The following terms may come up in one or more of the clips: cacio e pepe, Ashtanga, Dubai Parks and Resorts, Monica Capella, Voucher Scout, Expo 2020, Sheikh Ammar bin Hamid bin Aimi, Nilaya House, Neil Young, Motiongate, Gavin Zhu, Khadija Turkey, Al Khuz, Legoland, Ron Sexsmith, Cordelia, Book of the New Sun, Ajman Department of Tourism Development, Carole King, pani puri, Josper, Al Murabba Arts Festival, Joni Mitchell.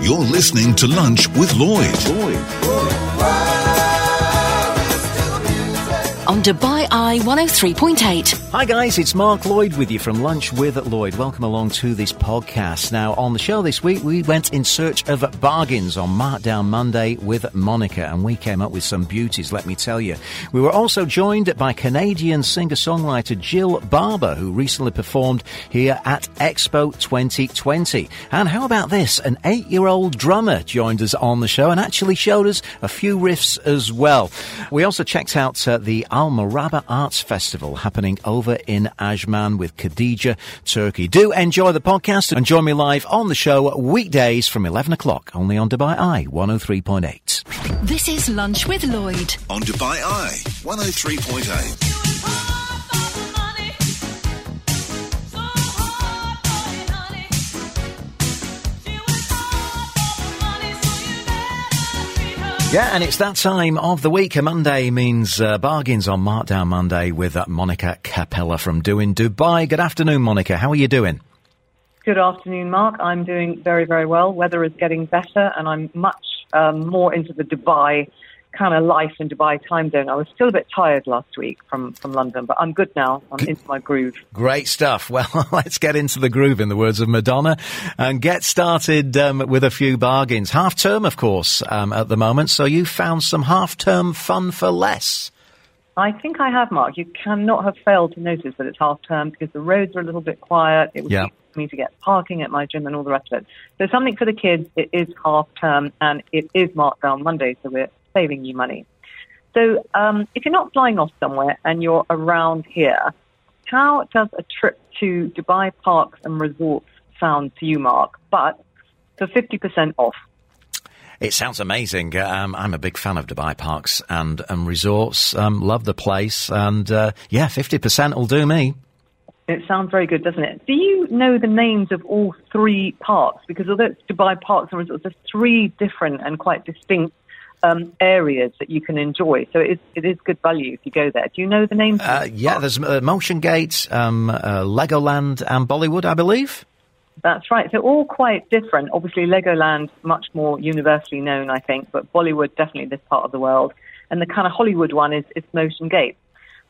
You're listening to Lunch with Lloyd. On Dubai Eye 103.8. Hi guys, it's Mark Lloyd with you from Lunch with Lloyd. Welcome along to this podcast. Now, on the show this week, we went in search of bargains on Markdown Monday with Monica, and we came up with some beauties, let me tell you. We were also joined by Canadian singer-songwriter Jill Barber, who recently performed here at Expo 2020. And how about this? An 8-year-old drummer joined us on the show and actually showed us a few riffs as well. We also checked out the Al Murabba Arts Festival happening over in Ajman with Khadija Turkey. Do enjoy the podcast and join me live on the show weekdays from 11 o'clock, only on Dubai Eye 103.8. This is Lunch with Lloyd on Dubai Eye 103.8. Yeah, and it's that time of the week. A Monday means bargains on Markdown Monday with Monica Capella from Doing Dubai. Good afternoon, Monica. How are you doing? Good afternoon, Mark. I'm doing very, very well. Weather is getting better, and I'm much more into the Dubai kind of life in Dubai time zone. I was still a bit tired last week from London, but I'm good now. I'm into my groove. Great stuff. Well, let's get into the groove, in the words of Madonna, and get started with a few bargains. Half-term, of course, at the moment, so you found some half-term fun for less. I think I have, Mark. You cannot have failed to notice that it's half-term because the roads are a little bit quiet. It was easy for me to get parking at my gym and all the rest of it. So something for the kids. It is half-term, and it is Markdown Monday, so we're saving you money. So if you're not flying off somewhere and you're around here, how does a trip to Dubai Parks and Resorts sound to you, Mark? But for 50% off. It sounds amazing. I'm a big fan of Dubai Parks and Resorts. Love the place. And 50% will do me. It sounds very good, doesn't it? Do you know the names of all three parks? Because although it's Dubai Parks and Resorts, there's three different and quite distinct areas that you can enjoy. So it is good value if you go there. Do you know the names? There's Motiongate, Legoland and Bollywood, I believe. That's right. So all quite different. Obviously, Legoland, much more universally known, I think, but Bollywood, definitely this part of the world. And the kind of Hollywood one is Motiongate.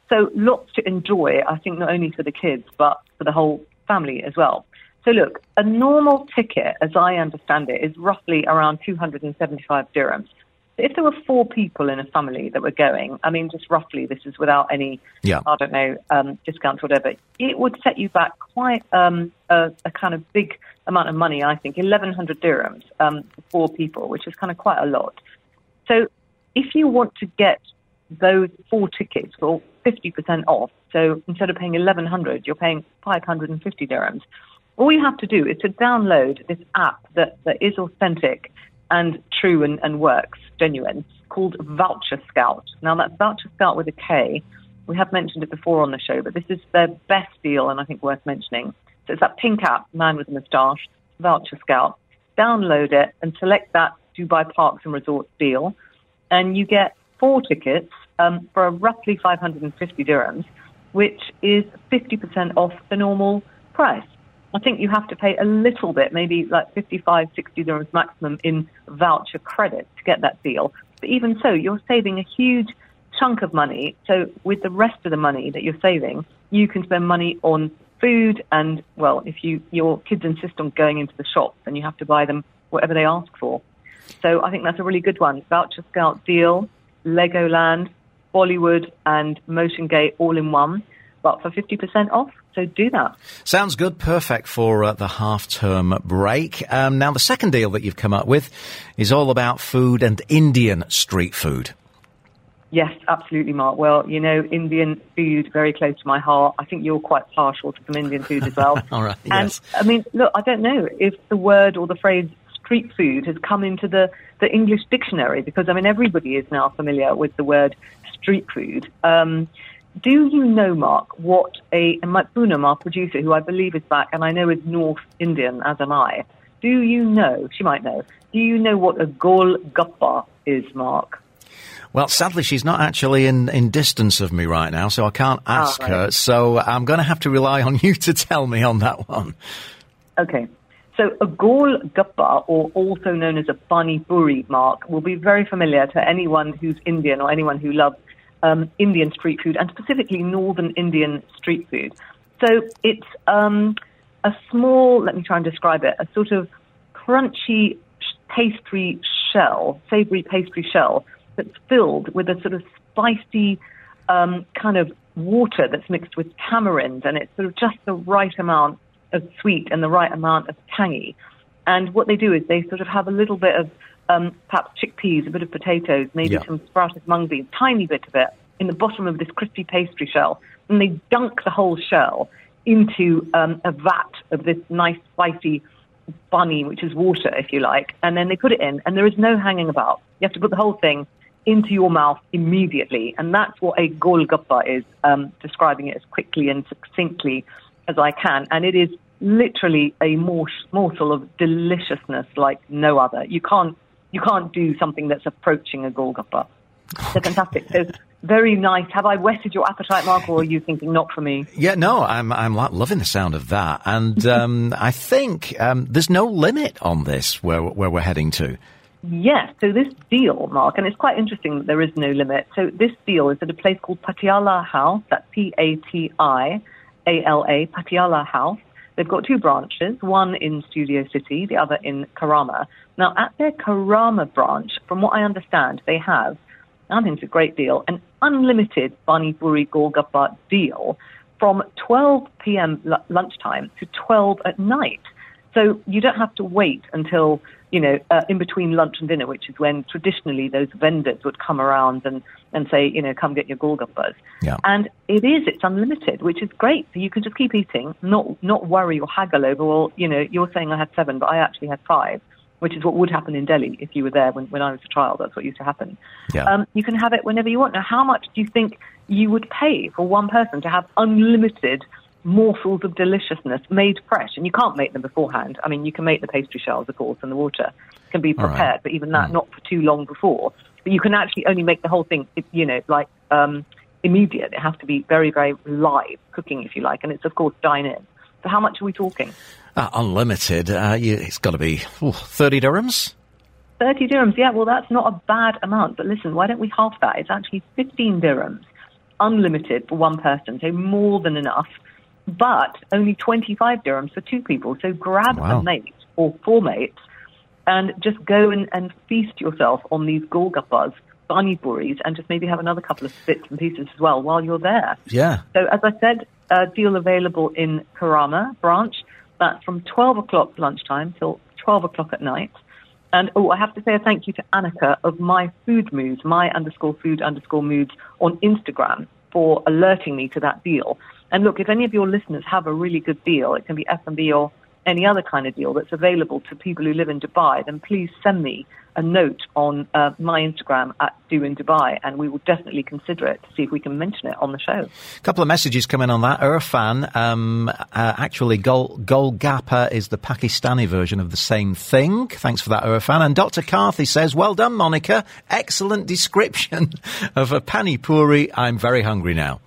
So lots to enjoy, I think, not only for the kids, but for the whole family as well. So look, a normal ticket, as I understand it, is roughly around 275 dirhams. If there were four people in a family that were going, I mean, just roughly, this is without any, discounts or whatever, it would set you back quite a kind of big amount of money, I think, 1,100 dirhams for four people, which is kind of quite a lot. So if you want to get those four tickets for 50% off, so instead of paying 1,100, you're paying 550 dirhams. All you have to do is to download this app that is authentic and true and works, genuine, called Voucher Scout. Now, that's Voucher Scout with a K. We have mentioned it before on the show, but this is their best deal and I think worth mentioning. So it's that pink app, man with a moustache, Voucher Scout. Download it and select that Dubai Parks and Resorts deal, and you get four tickets for roughly 550 dirhams, which is 50% off the normal price. I think you have to pay a little bit, maybe like 55, 60 dirhams maximum in voucher credit to get that deal. But even so, you're saving a huge chunk of money. So with the rest of the money that you're saving, you can spend money on food and, well, if your kids insist on going into the shops and you have to buy them whatever they ask for. So I think that's a really good one. Voucher Scout deal, Legoland, Bollywood and Motiongate all in one, but for 50% off. So do that. Sounds good. Perfect for the half-term break. Now, the second deal that you've come up with is all about food and Indian street food. Yes, absolutely, Mark. Well, you know, Indian food, very close to my heart. I think you're quite partial to some Indian food as well. All right, yes. And, I mean, look, I don't know if the word or the phrase street food has come into the English dictionary because, I mean, everybody is now familiar with the word street food. Do you know, Mark, what Poonam, our producer, who I believe is back, and I know is North Indian, as am I, do you know what a golgappa is, Mark? Well, sadly, she's not actually in distance of me right now, so I can't ask her, so I'm going to have to rely on you to tell me on that one. Okay, So a gol gappa, or also known as a pani puri mark, will be very familiar to anyone who's Indian or anyone who loves Indian street food, and specifically northern Indian street food. So it's a small, let me try and describe it, a sort of crunchy pastry shell, savory pastry shell, that's filled with a sort of spicy kind of water that's mixed with tamarind, and it's sort of just the right amount of sweet and the right amount of tangy. And what they do is they sort of have a little bit of perhaps chickpeas, a bit of potatoes, maybe some sprouted mung beans, tiny bit of it, in the bottom of this crispy pastry shell. And they dunk the whole shell into a vat of this nice spicy bunny, which is water, if you like. And then they put it in, and there is no hanging about. You have to put the whole thing into your mouth immediately. And that's what a golgappa is, describing it as quickly and succinctly as I can. And it is literally a morsel of deliciousness like no other. You can't do something that's approaching a golgappa. They're fantastic. They're very nice. Have I whetted your appetite, Mark, or are you thinking not for me? Yeah, no, I'm loving the sound of that. And I think there's no limit on this where we're heading to. Yes. So this deal, Mark, and it's quite interesting that there is no limit. So this deal is at a place called Patiala House, that's P-A-T-I-A-L-A, Patiala House. They've got two branches, one in Studio City, the other in Karama. Now, at their Karama branch, from what I understand, they have, and I think it's a great deal, an unlimited Pani Puri Golgappa deal from 12 p.m. lunchtime to 12 at night. So you don't have to wait until, you know, in between lunch and dinner, which is when traditionally those vendors would come around and say, you know, come get your golgappas. Yeah. And it's unlimited, which is great. So you can just keep eating, not worry or haggle over, well, you know, you're saying I had 7, but I actually had 5, which is what would happen in Delhi if you were there when I was a child. That's what used to happen. Yeah. You can have it whenever you want. Now, how much do you think you would pay for one person to have unlimited morsels of deliciousness made fresh? And you can't make them beforehand. I mean, you can make the pastry shells, of course, and the water can be prepared, but even that, not for too long before. But you can actually only make the whole thing, you know, like immediate. It has to be very, very live cooking, if you like. And it's, of course, dine-in. So how much are we talking? Unlimited. It's got to be 30 dirhams? 30 dirhams, yeah. Well, that's not a bad amount. But listen, why don't we half that? It's actually 15 dirhams, unlimited for one person. So more than enough. But only 25 dirhams for two people. So grab a mate or four mates and just go and feast yourself on these golgappas, pani puris, and just maybe have another couple of bits and pieces as well while you're there. Yeah. So as I said, a deal available in Karama branch. That's from 12 o'clock lunchtime till 12 o'clock at night. And I have to say a thank you to Annika of my_food_moods on Instagram for alerting me to that deal. And look, if any of your listeners have a really good deal, it can be F&B or any other kind of deal that's available to people who live in Dubai, then please send me a note on my Instagram at doindubai, and we will definitely consider it to see if we can mention it on the show. A couple of messages come in on that. Irfan, actually, golgappa is the Pakistani version of the same thing. Thanks for that, Irfan. And Dr. Carthy says, well done, Monica. Excellent description of a pani puri. I'm very hungry now.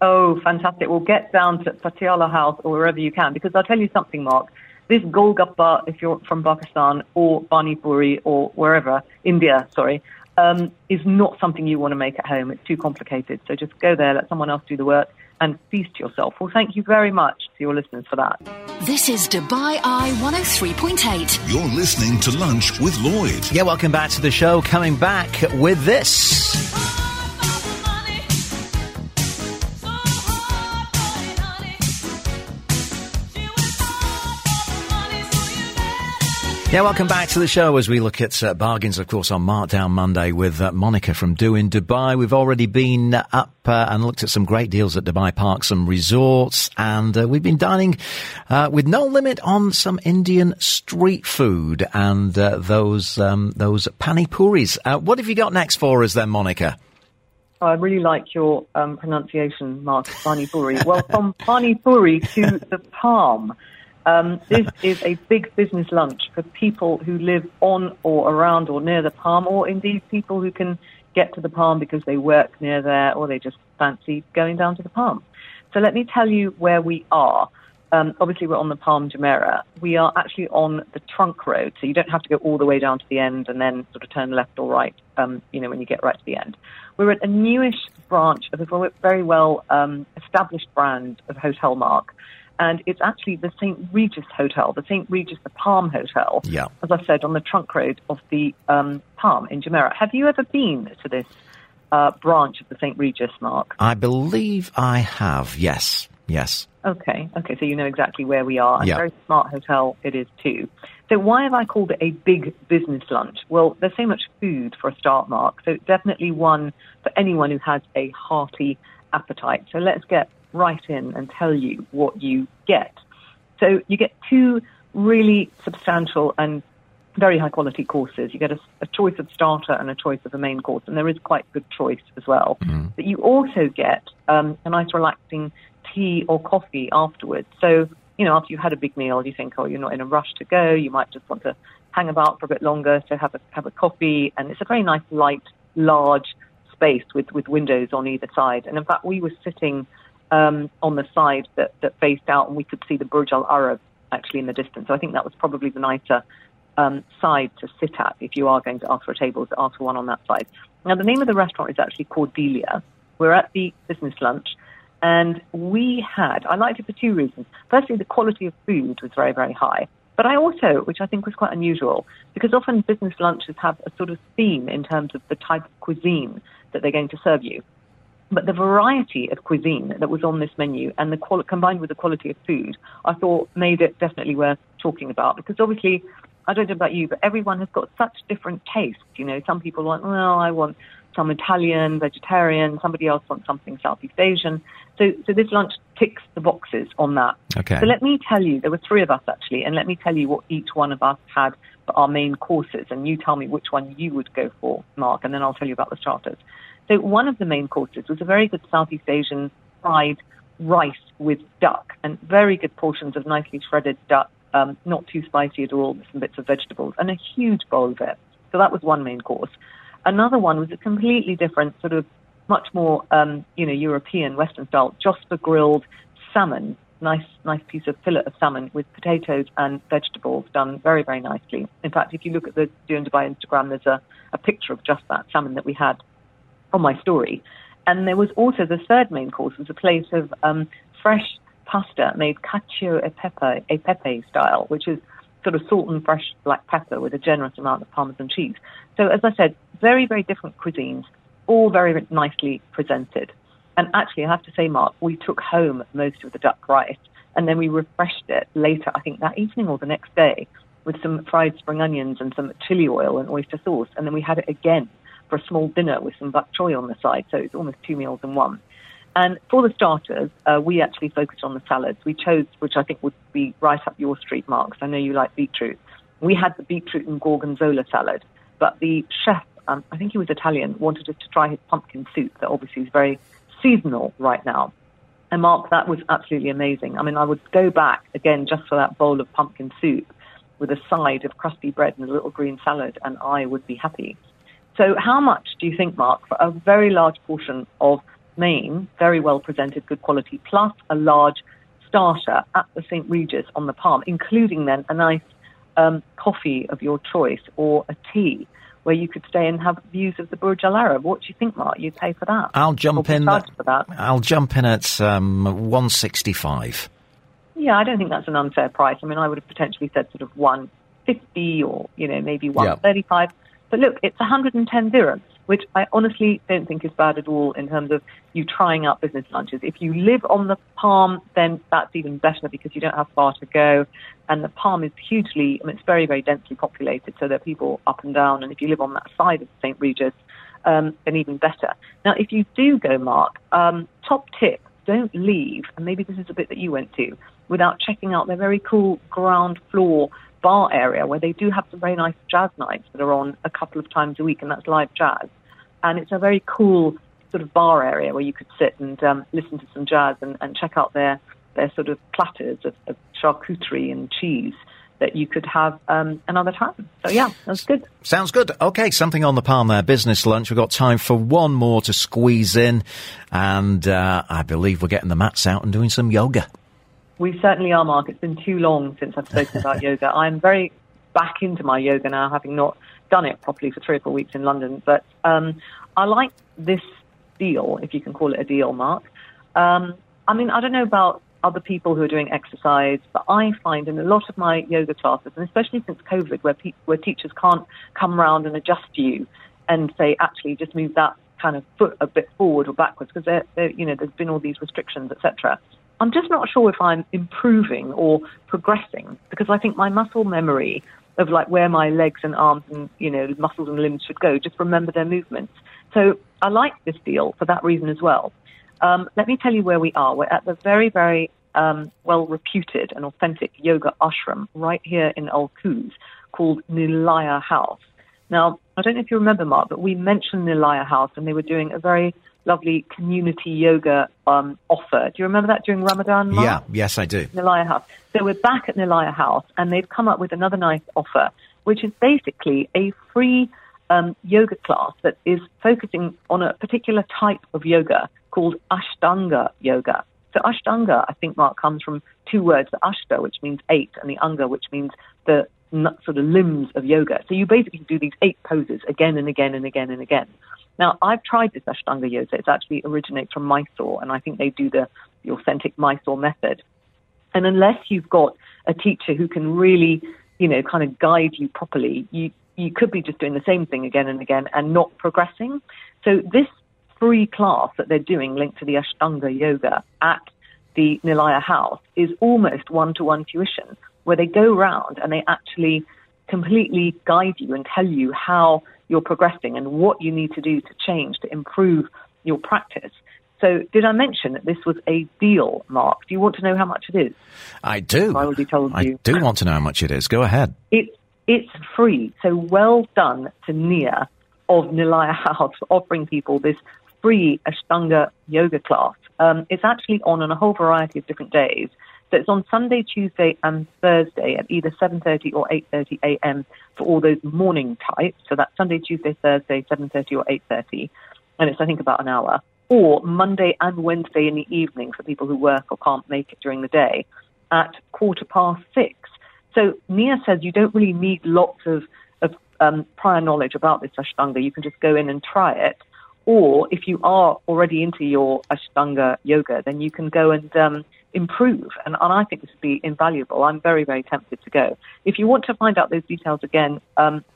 Oh, fantastic. Well, get down to Patiala House or wherever you can, because I'll tell you something, Mark. This golgappa, if you're from Pakistan, or pani puri or wherever, India, sorry, is not something you want to make at home. It's too complicated. So just go there, let someone else do the work, and feast yourself. Well, thank you very much to your listeners for that. This is Dubai Eye 103.8. You're listening to Lunch with Lloyd. Yeah, welcome back to the show. Coming back with this. Yeah, welcome back to the show as we look at bargains, of course, on Markdown Monday with Monica from Do in Dubai. We've already been up and looked at some great deals at Dubai Parks and Resorts, and we've been dining with no limit on some Indian street food and those pani puris. What have you got next for us then, Monica? Oh, I really like your pronunciation, Mark, pani puri. Well, from pani puri to the palm. This is a big business lunch for people who live on or around or near the palm, or indeed people who can get to the palm because they work near there or they just fancy going down to the palm. So let me tell you where we are. Obviously, we're on the Palm Jumeirah. We are actually on the trunk road, so you don't have to go all the way down to the end and then sort of turn left or right, when you get right to the end. We're at a newish branch of a very well-established brand of Hotel Mark, and it's actually the St. Regis Hotel, the Palm Hotel, yeah. As I said, on the trunk road of the Palm in Jumeirah. Have you ever been to this branch of the St. Regis, Mark? I believe I have, yes. Yes. Okay, so you know exactly where we are. Yep. A very smart hotel it is too. So why have I called it a big business lunch? Well, there's so much food for a start, Mark, so it's definitely one for anyone who has a hearty appetite. So let's get right in and tell you what you get. So you get two really substantial and very high-quality courses. You get a choice of starter and a choice of a main course, and there is quite good choice as well. Mm. But you also get a nice relaxing tea or coffee afterwards. So, after you've had a big meal, you think, oh, you're not in a rush to go. You might just want to hang about for a bit longer, so have a coffee. And it's a very nice, light, large space with windows on either side. And in fact, we were sitting on the side that faced out, and we could see the Burj Al Arab actually in the distance. So I think that was probably the nicer side to sit at if you are going to ask for a table, to ask for one on that side. Now, the name of the restaurant is actually Cordelia. We're at the business lunch. And I liked it for two reasons. Firstly, the quality of food was very, very high. But I also, which I think was quite unusual, because often business lunches have a sort of theme in terms of the type of cuisine that they're going to serve you. But the variety of cuisine that was on this menu and combined with the quality of food, I thought made it definitely worth talking about. Because obviously, I don't know about you, but everyone has got such different tastes. Some people are like, well, I want some Italian, vegetarian, somebody else wants something Southeast Asian. So this lunch ticks the boxes on that. Okay. So let me tell you, there were three of us actually, and let me tell you what each one of us had for our main courses, and you tell me which one you would go for, Mark, and then I'll tell you about the starters. So one of the main courses was a very good Southeast Asian fried rice with duck, and very good portions of nicely shredded duck, not too spicy at all, with some bits of vegetables, and a huge bowl of it. So that was one main course. Another one was a completely different sort of much more, European, Western style, Josper grilled salmon, nice piece of fillet of salmon with potatoes and vegetables done very, very nicely. In fact, if you look at the Dubai Eye Instagram, there's a picture of just that salmon that we had on my story. And there was also the third main course was a plate of fresh pasta made cacio e pepe style, which is sort of salt and fresh black pepper with a generous amount of Parmesan cheese. So as I said, very, very different cuisines, all very nicely presented. And actually, I have to say, Mark, we took home most of the duck rice, and then we refreshed it later, I think that evening or the next day, with some fried spring onions and some chili oil and oyster sauce. And then we had it again for a small dinner with some bok choy on the side. So it's almost two meals in one. And for the starters, we actually focused on the salads. We chose, which I think would be right up your street, Mark, because I know you like beetroot. We had the beetroot and gorgonzola salad, but the chef, I think he was Italian, wanted us to try his pumpkin soup that obviously is very seasonal right now. And Mark, that was absolutely amazing. I mean, I would go back again just for that bowl of pumpkin soup with a side of crusty bread and a little green salad, and I would be happy. So how much do you think, Mark, for a very large portion of main, very well presented, good quality, plus a large starter at the St. Regis on the Palm, including then a nice coffee of your choice or a tea where you could stay and have views of the Burj Al Arab. What do you think, Mark? You'd pay for that? I'll jump in at $165. Yeah, I don't think that's an unfair price. I mean, I would have potentially said sort of $150 or maybe $135. Yep. But look, it's 110 dirhams, which I honestly don't think is bad at all in terms of you trying out business lunches. If you live on the Palm, then that's even better because you don't have far to go. And the Palm is it's very, very densely populated, so there are people up and down. And if you live on that side of St. Regis, then even better. Now, if you do go, Mark, top tip, don't leave, and maybe this is a bit that you went to, without checking out their very cool ground floor bar area where they do have some very nice jazz nights that are on a couple of times a week, and that's live jazz. And it's a very cool sort of bar area where you could sit and listen to some jazz and check out their sort of platters of charcuterie and cheese that you could have another time. So, yeah, that's good. Sounds good. OK, something on the Palm there, business lunch. We've got time for one more to squeeze in, and I believe we're getting the mats out and doing some yoga. We certainly are, Mark. It's been too long since I've spoken about yoga. I'm very back into my yoga now, having not done it properly for 3 or 4 weeks in London. But I like this deal, if you can call it a deal, Mark. I mean, I don't know about other people who are doing exercise, but I find in a lot of my yoga classes, and especially since COVID, where teachers can't come round and adjust you and say, actually, just move that kind of foot a bit forward or backwards, because there's been all these restrictions, etc. I'm just not sure if I'm improving or progressing, because I think my muscle memory of like where my legs and arms and muscles and limbs should go, just remember their movements. So I like this deal for that reason as well. Let me tell you where we are. We're at the very, very well-reputed and authentic yoga ashram right here in Al Khuz called Nilaya House. Now, I don't know if you remember, Mark, but we mentioned Nilaya House and they were doing a very lovely community yoga offer. Do you remember that during Ramadan, Mark? Yeah, yes, I do. Nilaya House. So we're back at Nilaya House and they've come up with another nice offer, which is basically a free yoga class that is focusing on a particular type of yoga called Ashtanga yoga. So Ashtanga, I think, Mark, comes from two words, the Ashta, which means eight, and the Anga, which means the sort of limbs of yoga. So you basically do these eight poses again and again and again and again. Now, I've tried this Ashtanga yoga. It actually originates from Mysore, and I think they do the authentic Mysore method. And unless you've got a teacher who can really, kind of guide you properly, you could be just doing the same thing again and again and not progressing. So this free class that they're doing linked to the Ashtanga yoga at the Nilaya House is almost one-to-one tuition, where they go round and they actually completely guide you and tell you how you're progressing and what you need to do to change, to improve your practice. So did I mention that this was a deal, Mark? Do you want to know how much it is? I do. I already told you. I do want to know how much it is. Go ahead. It's free. So well done to Nia of Nilaya House for offering people this free Ashtanga yoga class. It's actually on a whole variety of different days. So it's on Sunday, Tuesday and Thursday at either 7:30 or 8:30 a.m. for all those morning types. So that's Sunday, Tuesday, Thursday, 7:30 or 8:30. And it's, I think, about an hour. Or Monday and Wednesday in the evening for people who work or can't make it during the day at 6:15. So Nia says you don't really need lots of prior knowledge about this Ashtanga. You can just go in and try it. Or if you are already into your Ashtanga yoga, then you can go and improve. And I think this would be invaluable. I'm very, very tempted to go. If you want to find out those details again,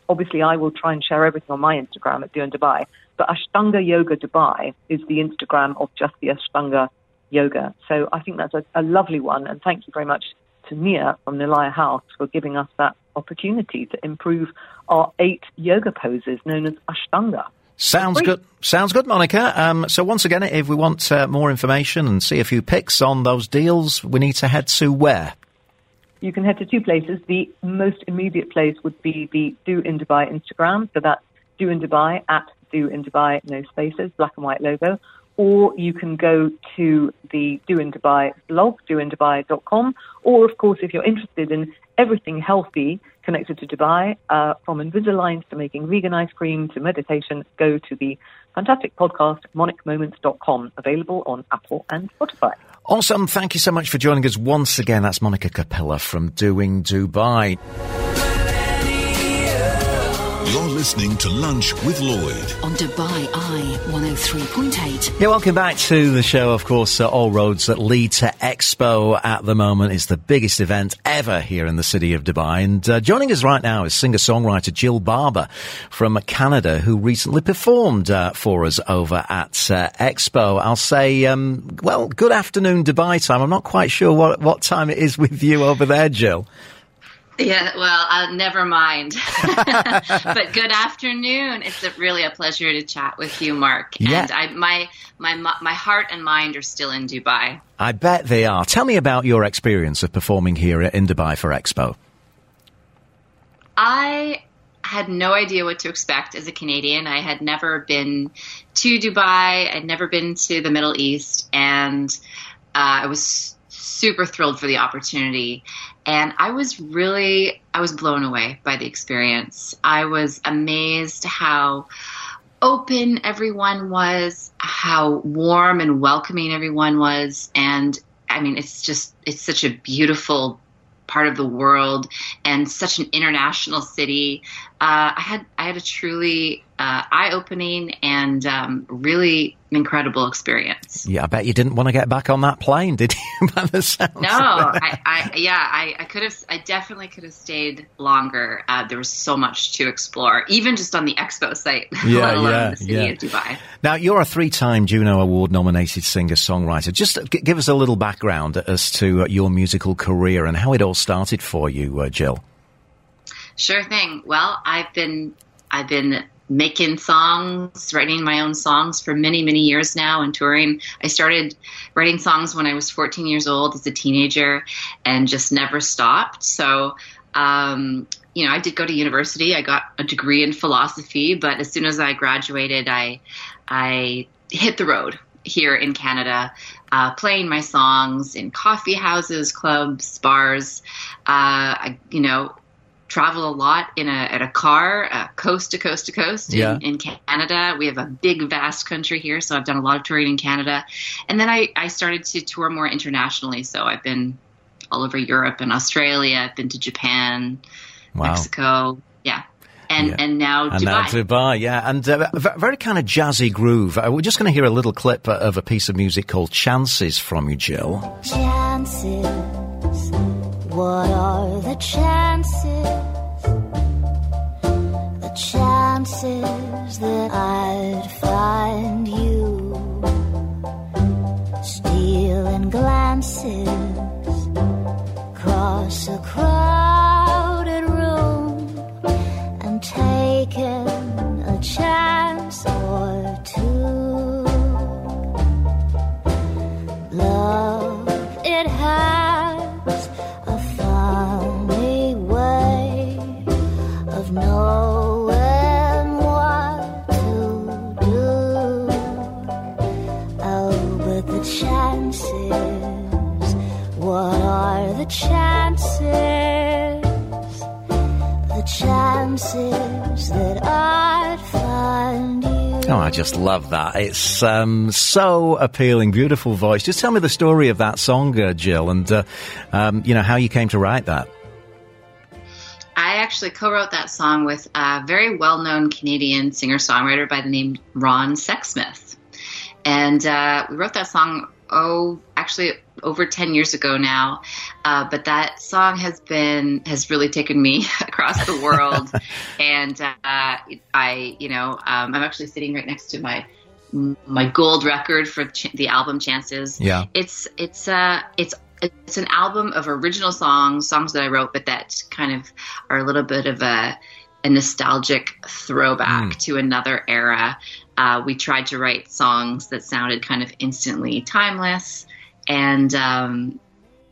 obviously I will try and share everything on my Instagram at Do in Dubai. But Ashtanga Yoga Dubai is the Instagram of just the Ashtanga yoga. So I think that's a lovely one. And thank you very much to Nia from Nilaya House for giving us that opportunity to improve our eight yoga poses known as Ashtanga. Sounds good, Monica. So once again, if we want more information and see a few pics on those deals, we need to head to where? You can head to two places. The most immediate place would be the Do in Dubai Instagram. So that's Do in Dubai, at Do in Dubai, no spaces, black and white logo. Or you can go to the Do in Dubai blog, doindubai.com. Or, of course, if you're interested in everything healthy connected to Dubai, from Invisalign to making vegan ice cream to meditation, go to the fantastic podcast, monicmoments.com, available on Apple and Spotify. Awesome. Thank you so much for joining us once again. That's Monica Capella from Doing Dubai. You're listening to Lunch with Lloyd on Dubai Eye 103.8. Yeah, welcome back to the show. Of course, all roads that lead to Expo at the moment is the biggest event ever here in the city of Dubai. And joining us right now is singer-songwriter Jill Barber from Canada, who recently performed for us over at Expo. I'll say, well, good afternoon Dubai time. I'm not quite sure what time it is with you over there, Jill. Yeah, well, never mind. But good afternoon. It's really a pleasure to chat with you, Mark. Yeah. And my heart and mind are still in Dubai. I bet they are. Tell me about your experience of performing here in Dubai for Expo. I had no idea what to expect as a Canadian. I had never been to Dubai. I'd never been to the Middle East. And I was super thrilled for the opportunity. And I was blown away by the experience. I was amazed how open everyone was, how warm and welcoming everyone was, and I mean, it's such a beautiful part of the world and such an international city. I had a truly eye-opening and really incredible experience. Yeah, I bet you didn't want to get back on that plane, did you? By the sounds. No, I definitely could have stayed longer. There was so much to explore, even just on the expo site, let alone the city of Dubai. Now, you're a three-time Juno Award-nominated singer-songwriter. Just give us a little background as to your musical career and how it all started for you, Jill. Sure thing. Well, I've been making songs, writing my own songs for many, many years now and touring. I started writing songs when I was 14 years old as a teenager and just never stopped. So, I did go to university. I got a degree in philosophy, but as soon as I graduated, I hit the road here in Canada, playing my songs in coffee houses, clubs, bars, travel a lot in a car, coast to coast to coast in Canada. We have a big, vast country here, so I've done a lot of touring in Canada. And then I started to tour more internationally, so I've been all over Europe and Australia. I've been to Japan, Mexico, And now Dubai. Yeah, and very kind of jazzy groove. We're just going to hear a little clip of a piece of music called Chances from you, Jill. Chances. What are the chances, that I'd find you, stealing glances, cross a crowded room, and taking a chance or two, love it has knowing what to do. Oh, but the chances, what are the chances? The chances that I'd find you. Oh, I just love that. It's so appealing, beautiful voice. Just tell me the story of that song, Jill, and how you came to write that. I actually co-wrote that song with a very well-known Canadian singer-songwriter by the name Ron Sexsmith. And we wrote that song, over 10 years ago now. But that song has really taken me across the world. And I'm actually sitting right next to my gold record for the album Chances. Yeah. It's an album of original songs that I wrote, but that kind of are a little bit of a nostalgic throwback to another era. We tried to write songs that sounded kind of instantly timeless, and I'm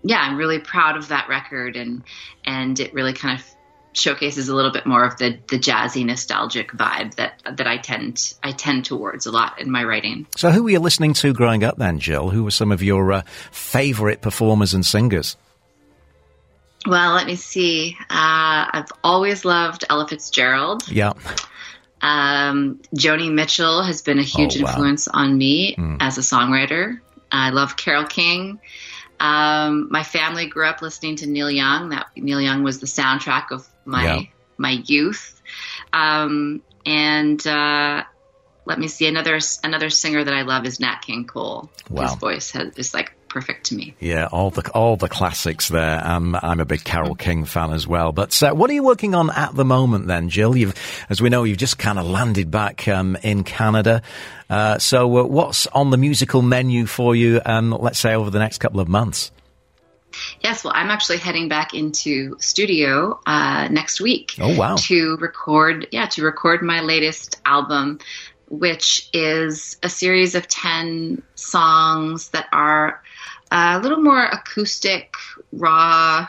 really proud of that record, and it really kind of showcases a little bit more of the jazzy, nostalgic vibe that I tend towards a lot in my writing. So who were you listening to growing up then, Jill? Who were some of your favorite performers and singers? Well, let me see. I've always loved Ella Fitzgerald. Yeah. Joni Mitchell has been a huge influence on me as a songwriter. I love Carole King. My family grew up listening to Neil Young. Neil Young was the soundtrack of my youth. Let me see, another singer that I love is Nat King Cole. Wow. His voice is like perfect to me. Yeah, all the classics there. I'm a big Carole King fan as well. But what are you working on at the moment then, Jill? As we know, you've just kind of landed back in Canada. So what's on the musical menu for you, let's say, over the next couple of months? Yes, well, I'm actually heading back into studio next week. Oh, wow. To record my latest album, which is a series of 10 songs that are a little more acoustic, raw,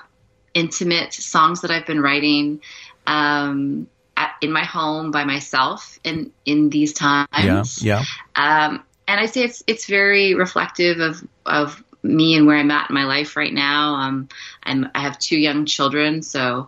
intimate songs that I've been writing in my home by myself in these times. Yeah, yeah. And I say it's very reflective of me and where I'm at in my life right now. I have two young children, so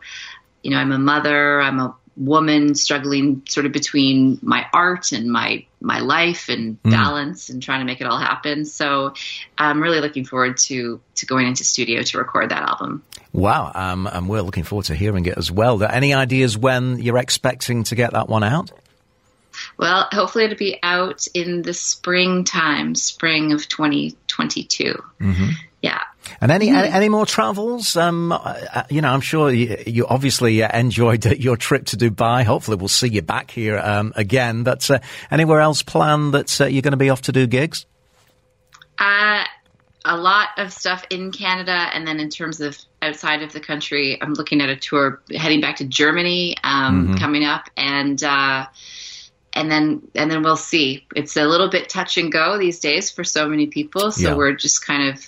I'm a mother, I'm a woman struggling sort of between my art and my life and balance and trying to make it all happen. So I'm really looking forward to going into studio to record that album. Wow. And we're looking forward to hearing it as well. Any ideas when you're expecting to get that one out? Well, hopefully it'll be out in the spring of 2022. Mm-hmm. Yeah. And any more travels? I'm sure you obviously enjoyed your trip to Dubai. Hopefully we'll see you back here again. But anywhere else planned that you're going to be off to do gigs? A lot of stuff in Canada. And then in terms of outside of the country, I'm looking at a tour heading back to Germany coming up. And then we'll see. It's a little bit touch and go these days for so many people. So we're just kind of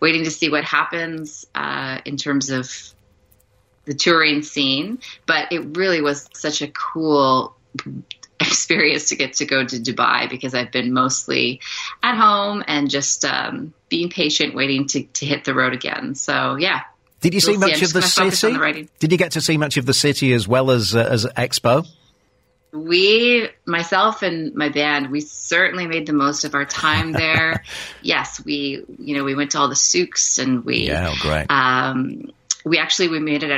waiting to see what happens in terms of the touring scene. But it really was such a cool experience to get to go to Dubai, because I've been mostly at home and just being patient, waiting to hit the road again. So, yeah. Did you see much of the city? Did you get to see much of the city as well as Expo? Myself and my band, we certainly made the most of our time there. Yes, we went to all the souks and we made it out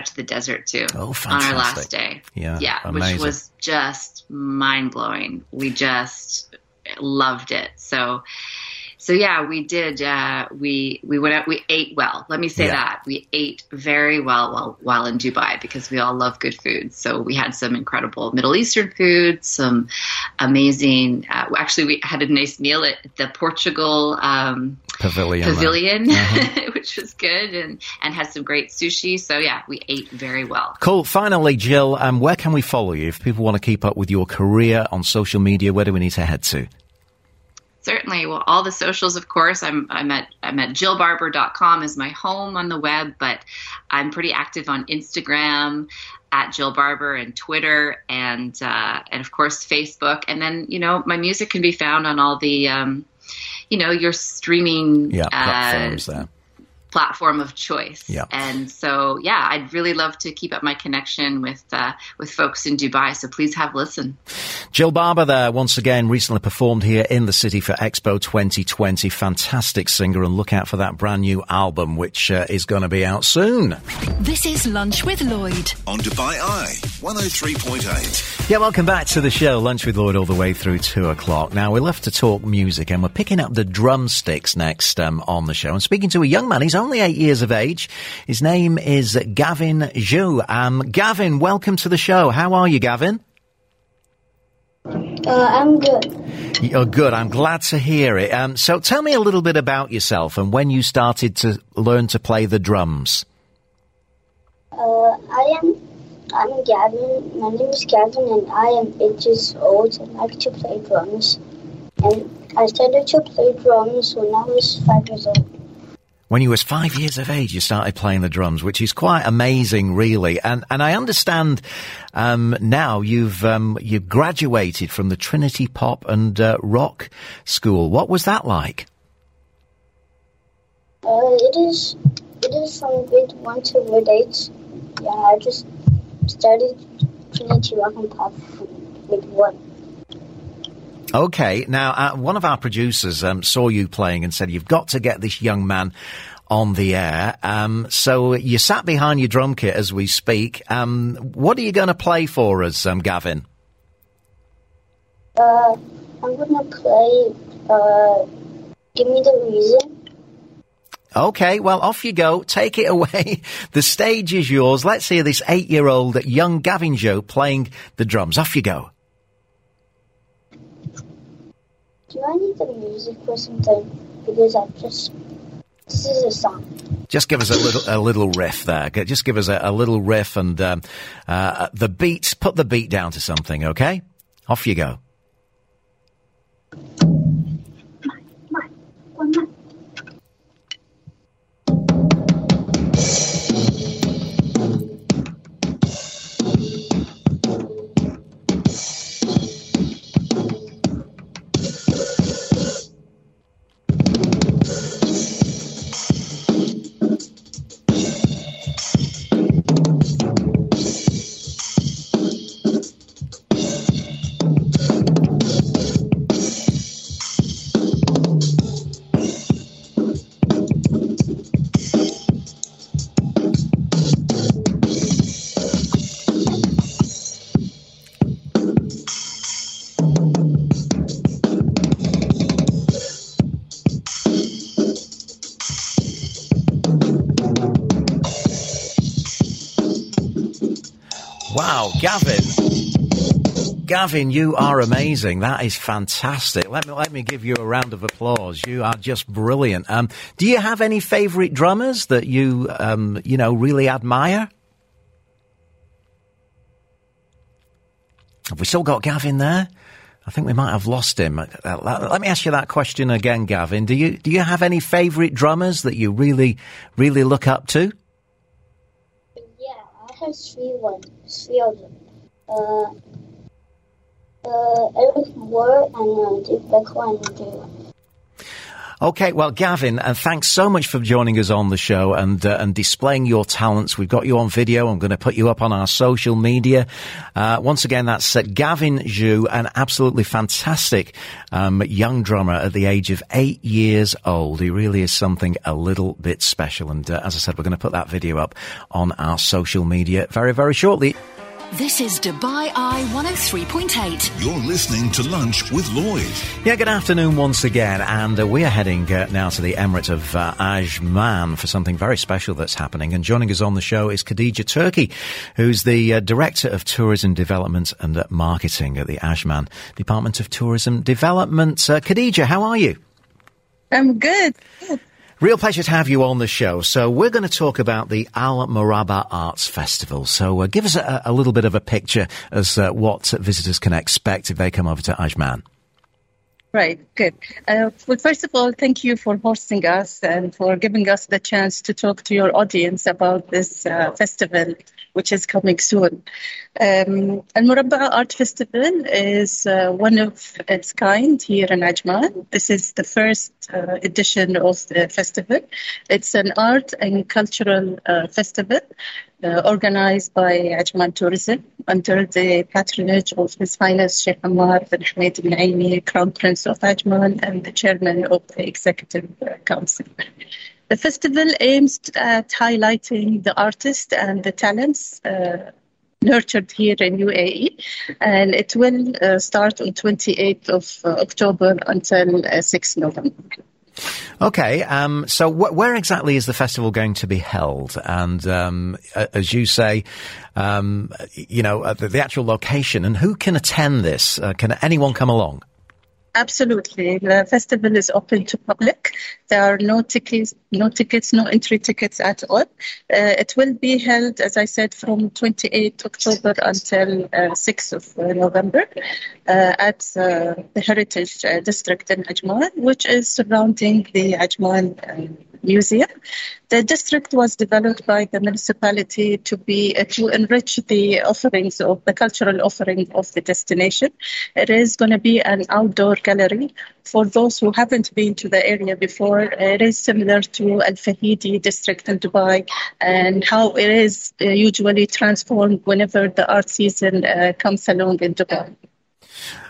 to the desert too. Oh, fantastic. On our last day. Yeah, which was just mind blowing. We just loved it. So yeah, we did. We went out. We ate well. Let me say that we ate very well while in Dubai, because we all love good food. So we had some incredible Middle Eastern food, some amazing. Actually, we had a nice meal at the Portugal Pavilion, which was good, and had some great sushi. So yeah, we ate very well. Cool. Finally, Jill, where can we follow you if people want to keep up with your career on social media? Where do we need to head to? Certainly. Well, all the socials, of course. I'm at jillbarber.com is my home on the web, but I'm pretty active on Instagram at Jill Barber and Twitter and of course Facebook. And then, my music can be found on all the your streaming platforms there. Platform of choice. Yeah. And so, I'd really love to keep up my connection with folks in Dubai. So please have a listen. Jill Barber there once again, recently performed here in the city for Expo 2020. Fantastic singer, and look out for that brand new album, which is going to be out soon. This is Lunch with Lloyd on Dubai Eye 103.8. Yeah, welcome back to the show. Lunch with Lloyd all the way through 2:00. Now we're left to talk music, and we're picking up the drumsticks next on the show. And speaking to a young man, he's only 8 years of age. His name is Gavin Zhu. Gavin, welcome to the show. How are you, Gavin? I'm good. You're good. I'm glad to hear it. So tell me a little bit about yourself and when you started to learn to play the drums. I'm Gavin. My name is Gavin, and I am 8 years old. I like to play drums. And I started to play drums when I was 5 years old. When you was 5 years of age, you started playing the drums, which is quite amazing, really. And I understand now you've graduated from the Trinity Pop and Rock School. What was that like? It is from grade 1 to grade 8. Yeah, I just started Trinity Rock and Pop from grade 1. Okay, now one of our producers saw you playing and said, you've got to get this young man on the air. So you sat behind your drum kit as we speak. What are you going to play for us, Gavin? I'm going to play Give Me the Reason. Okay, well, off you go. Take it away. The stage is yours. Let's hear this 8-year-old young Gavin Zhu playing the drums. Off you go. Do I need the music or something? Because this is a song. Just give us a little riff there. Just give us a little riff and the beat. Put the beat down to something, okay? Off you go. Gavin, you are amazing. That is fantastic. Let me give you a round of applause. You are just brilliant. Do you have any favourite drummers that you really admire? Have we still got Gavin there? I think we might have lost him. Let me ask you that question again, Gavin. Do you have any favourite drummers that you really, really look up to? Yeah, I have three of them. Eric Moore and Dick Becker and Jay. Okay, well, Gavin, thanks so much for joining us on the show and displaying your talents. We've got you on video. I'm going to put you up on our social media. Once again, that's Gavin Zhu, an absolutely fantastic young drummer at the age of 8 years old. He really is something a little bit special. And as I said, we're going to put that video up on our social media very, very shortly. This is Dubai Eye 103.8. You're listening to Lunch with Lloyd. Yeah, good afternoon once again. And we are heading now to the Emirate of Ajman for something very special that's happening. And joining us on the show is Khadija Turkey, who's the Director of Tourism Development and Marketing at the Ajman Department of Tourism Development. Khadija, how are you? I'm good. Real pleasure to have you on the show. So we're going to talk about the Al Murabba Arts Festival. So give us a little bit of a picture as what visitors can expect if they come over to Ajman. Right, good. Well, first of all, thank you for hosting us and for giving us the chance to talk to your audience about this festival, which is coming soon. Al Murabba Arts Festival is one of its kind here in Ajman. This is the first edition of the festival. It's an art and cultural festival organized by Ajman Tourism under the patronage of His Highness Sheikh Ammar bin Hamid bin Aimi, Crown Prince of Ajman and the Chairman of the Executive Council. The festival aims at highlighting the artists and the talents nurtured here in UAE, and it will start on 28th of October until 6 November. Okay, so where exactly is the festival going to be held? And as you say, the actual location and who can attend this? Can anyone come along? Absolutely. The festival is open to public. There are no tickets, no entry tickets at all. It will be held, as I said, from 28th October until 6th of November at the Heritage District in Ajman, which is surrounding the Ajman Museum. The district was developed by the municipality to enrich the offerings of the cultural offering of the destination. It is going to be an outdoor gallery. For those who haven't been to the area before, it is similar to Al Fahidi district in Dubai and how it is usually transformed whenever the art season comes along in Dubai.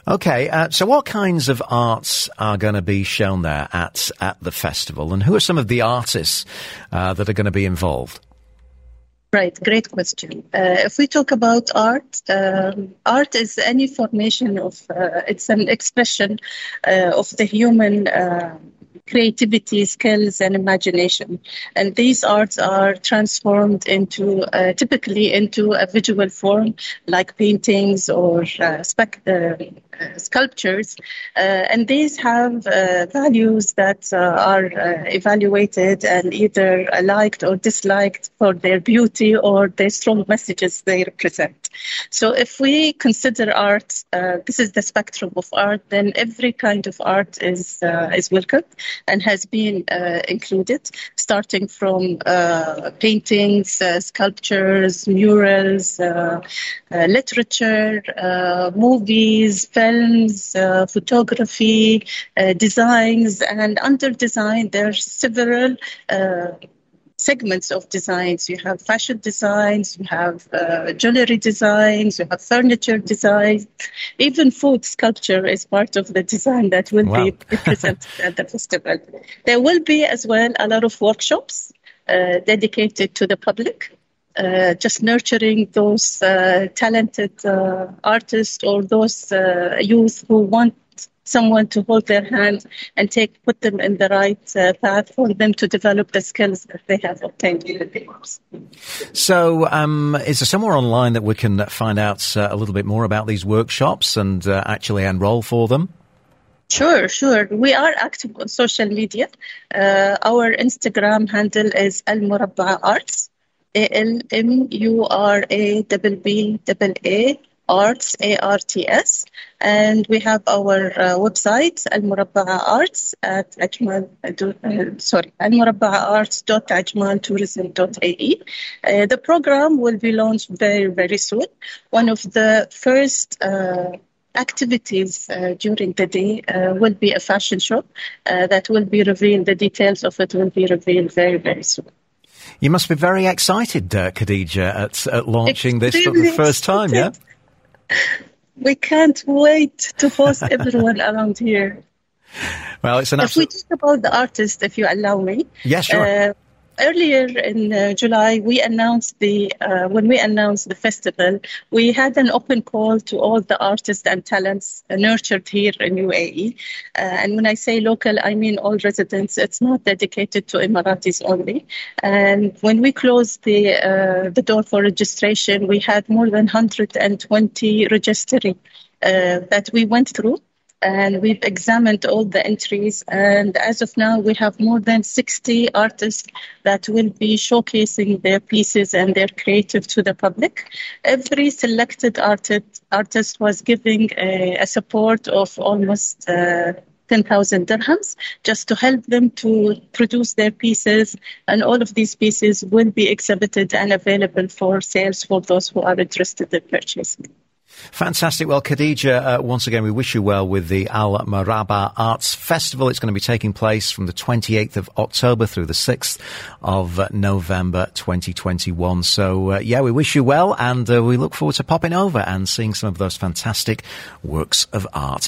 Okay, so what kinds of arts are going to be shown there at the festival, and who are some of the artists that are going to be involved? Right, great question. If we talk about art, art is any formation of, it's an expression of the human creativity, skills, and imagination. And these arts are transformed typically into a visual form like paintings or sculptures. And these have values that are evaluated and either liked or disliked for their beauty or the strong messages they represent. So if we consider art, this is the spectrum of art, then every kind of art is welcomed and has been included, starting from paintings, sculptures, murals, literature, movies, films, photography, designs, and under design there are several segments of designs. You have fashion designs, you have jewelry designs, you have furniture designs, even food sculpture is part of the design that will be represented at the festival. There will be as well a lot of workshops dedicated to the public, just nurturing those talented artists or those youth who want someone to hold their hand and put them in the right path for them to develop the skills that they have obtained in the papers. So is there somewhere online that we can find out a little bit more about these workshops and actually enroll for them? Sure. We are active on social media. Our Instagram handle is Al Murabba Arts, ALMURABBA Arts. And we have our website, almurabbaarts.ajmantourism.ae. The program will be launched very, very soon. One of the first activities during the day will be a fashion show that will be revealed. The details of it will be revealed very, very soon. You must be very excited, Khadija, at launching this for the first time, yeah? We can't wait to host everyone around here. Well, it's an absolute... If we talk about the artist, if you allow me. Yes, sure. Earlier in July, when we announced the festival, we had an open call to all the artists and talents nurtured here in UAE. And when I say local, I mean all residents. It's not dedicated to Emiratis only. And when we closed the door for registration, we had more than 120 registering that we went through. And we've examined all the entries, and as of now, we have more than 60 artists that will be showcasing their pieces and their creative to the public. Every selected artist was giving a support of almost 10,000 dirhams just to help them to produce their pieces, and all of these pieces will be exhibited and available for sales for those who are interested in purchasing. Fantastic. Well, Khadija, once again, we wish you well with the Al Murabba Arts Festival. It's going to be taking place from the 28th of October through the 6th of November 2021. So, yeah, we wish you well, and we look forward to popping over and seeing some of those fantastic works of art.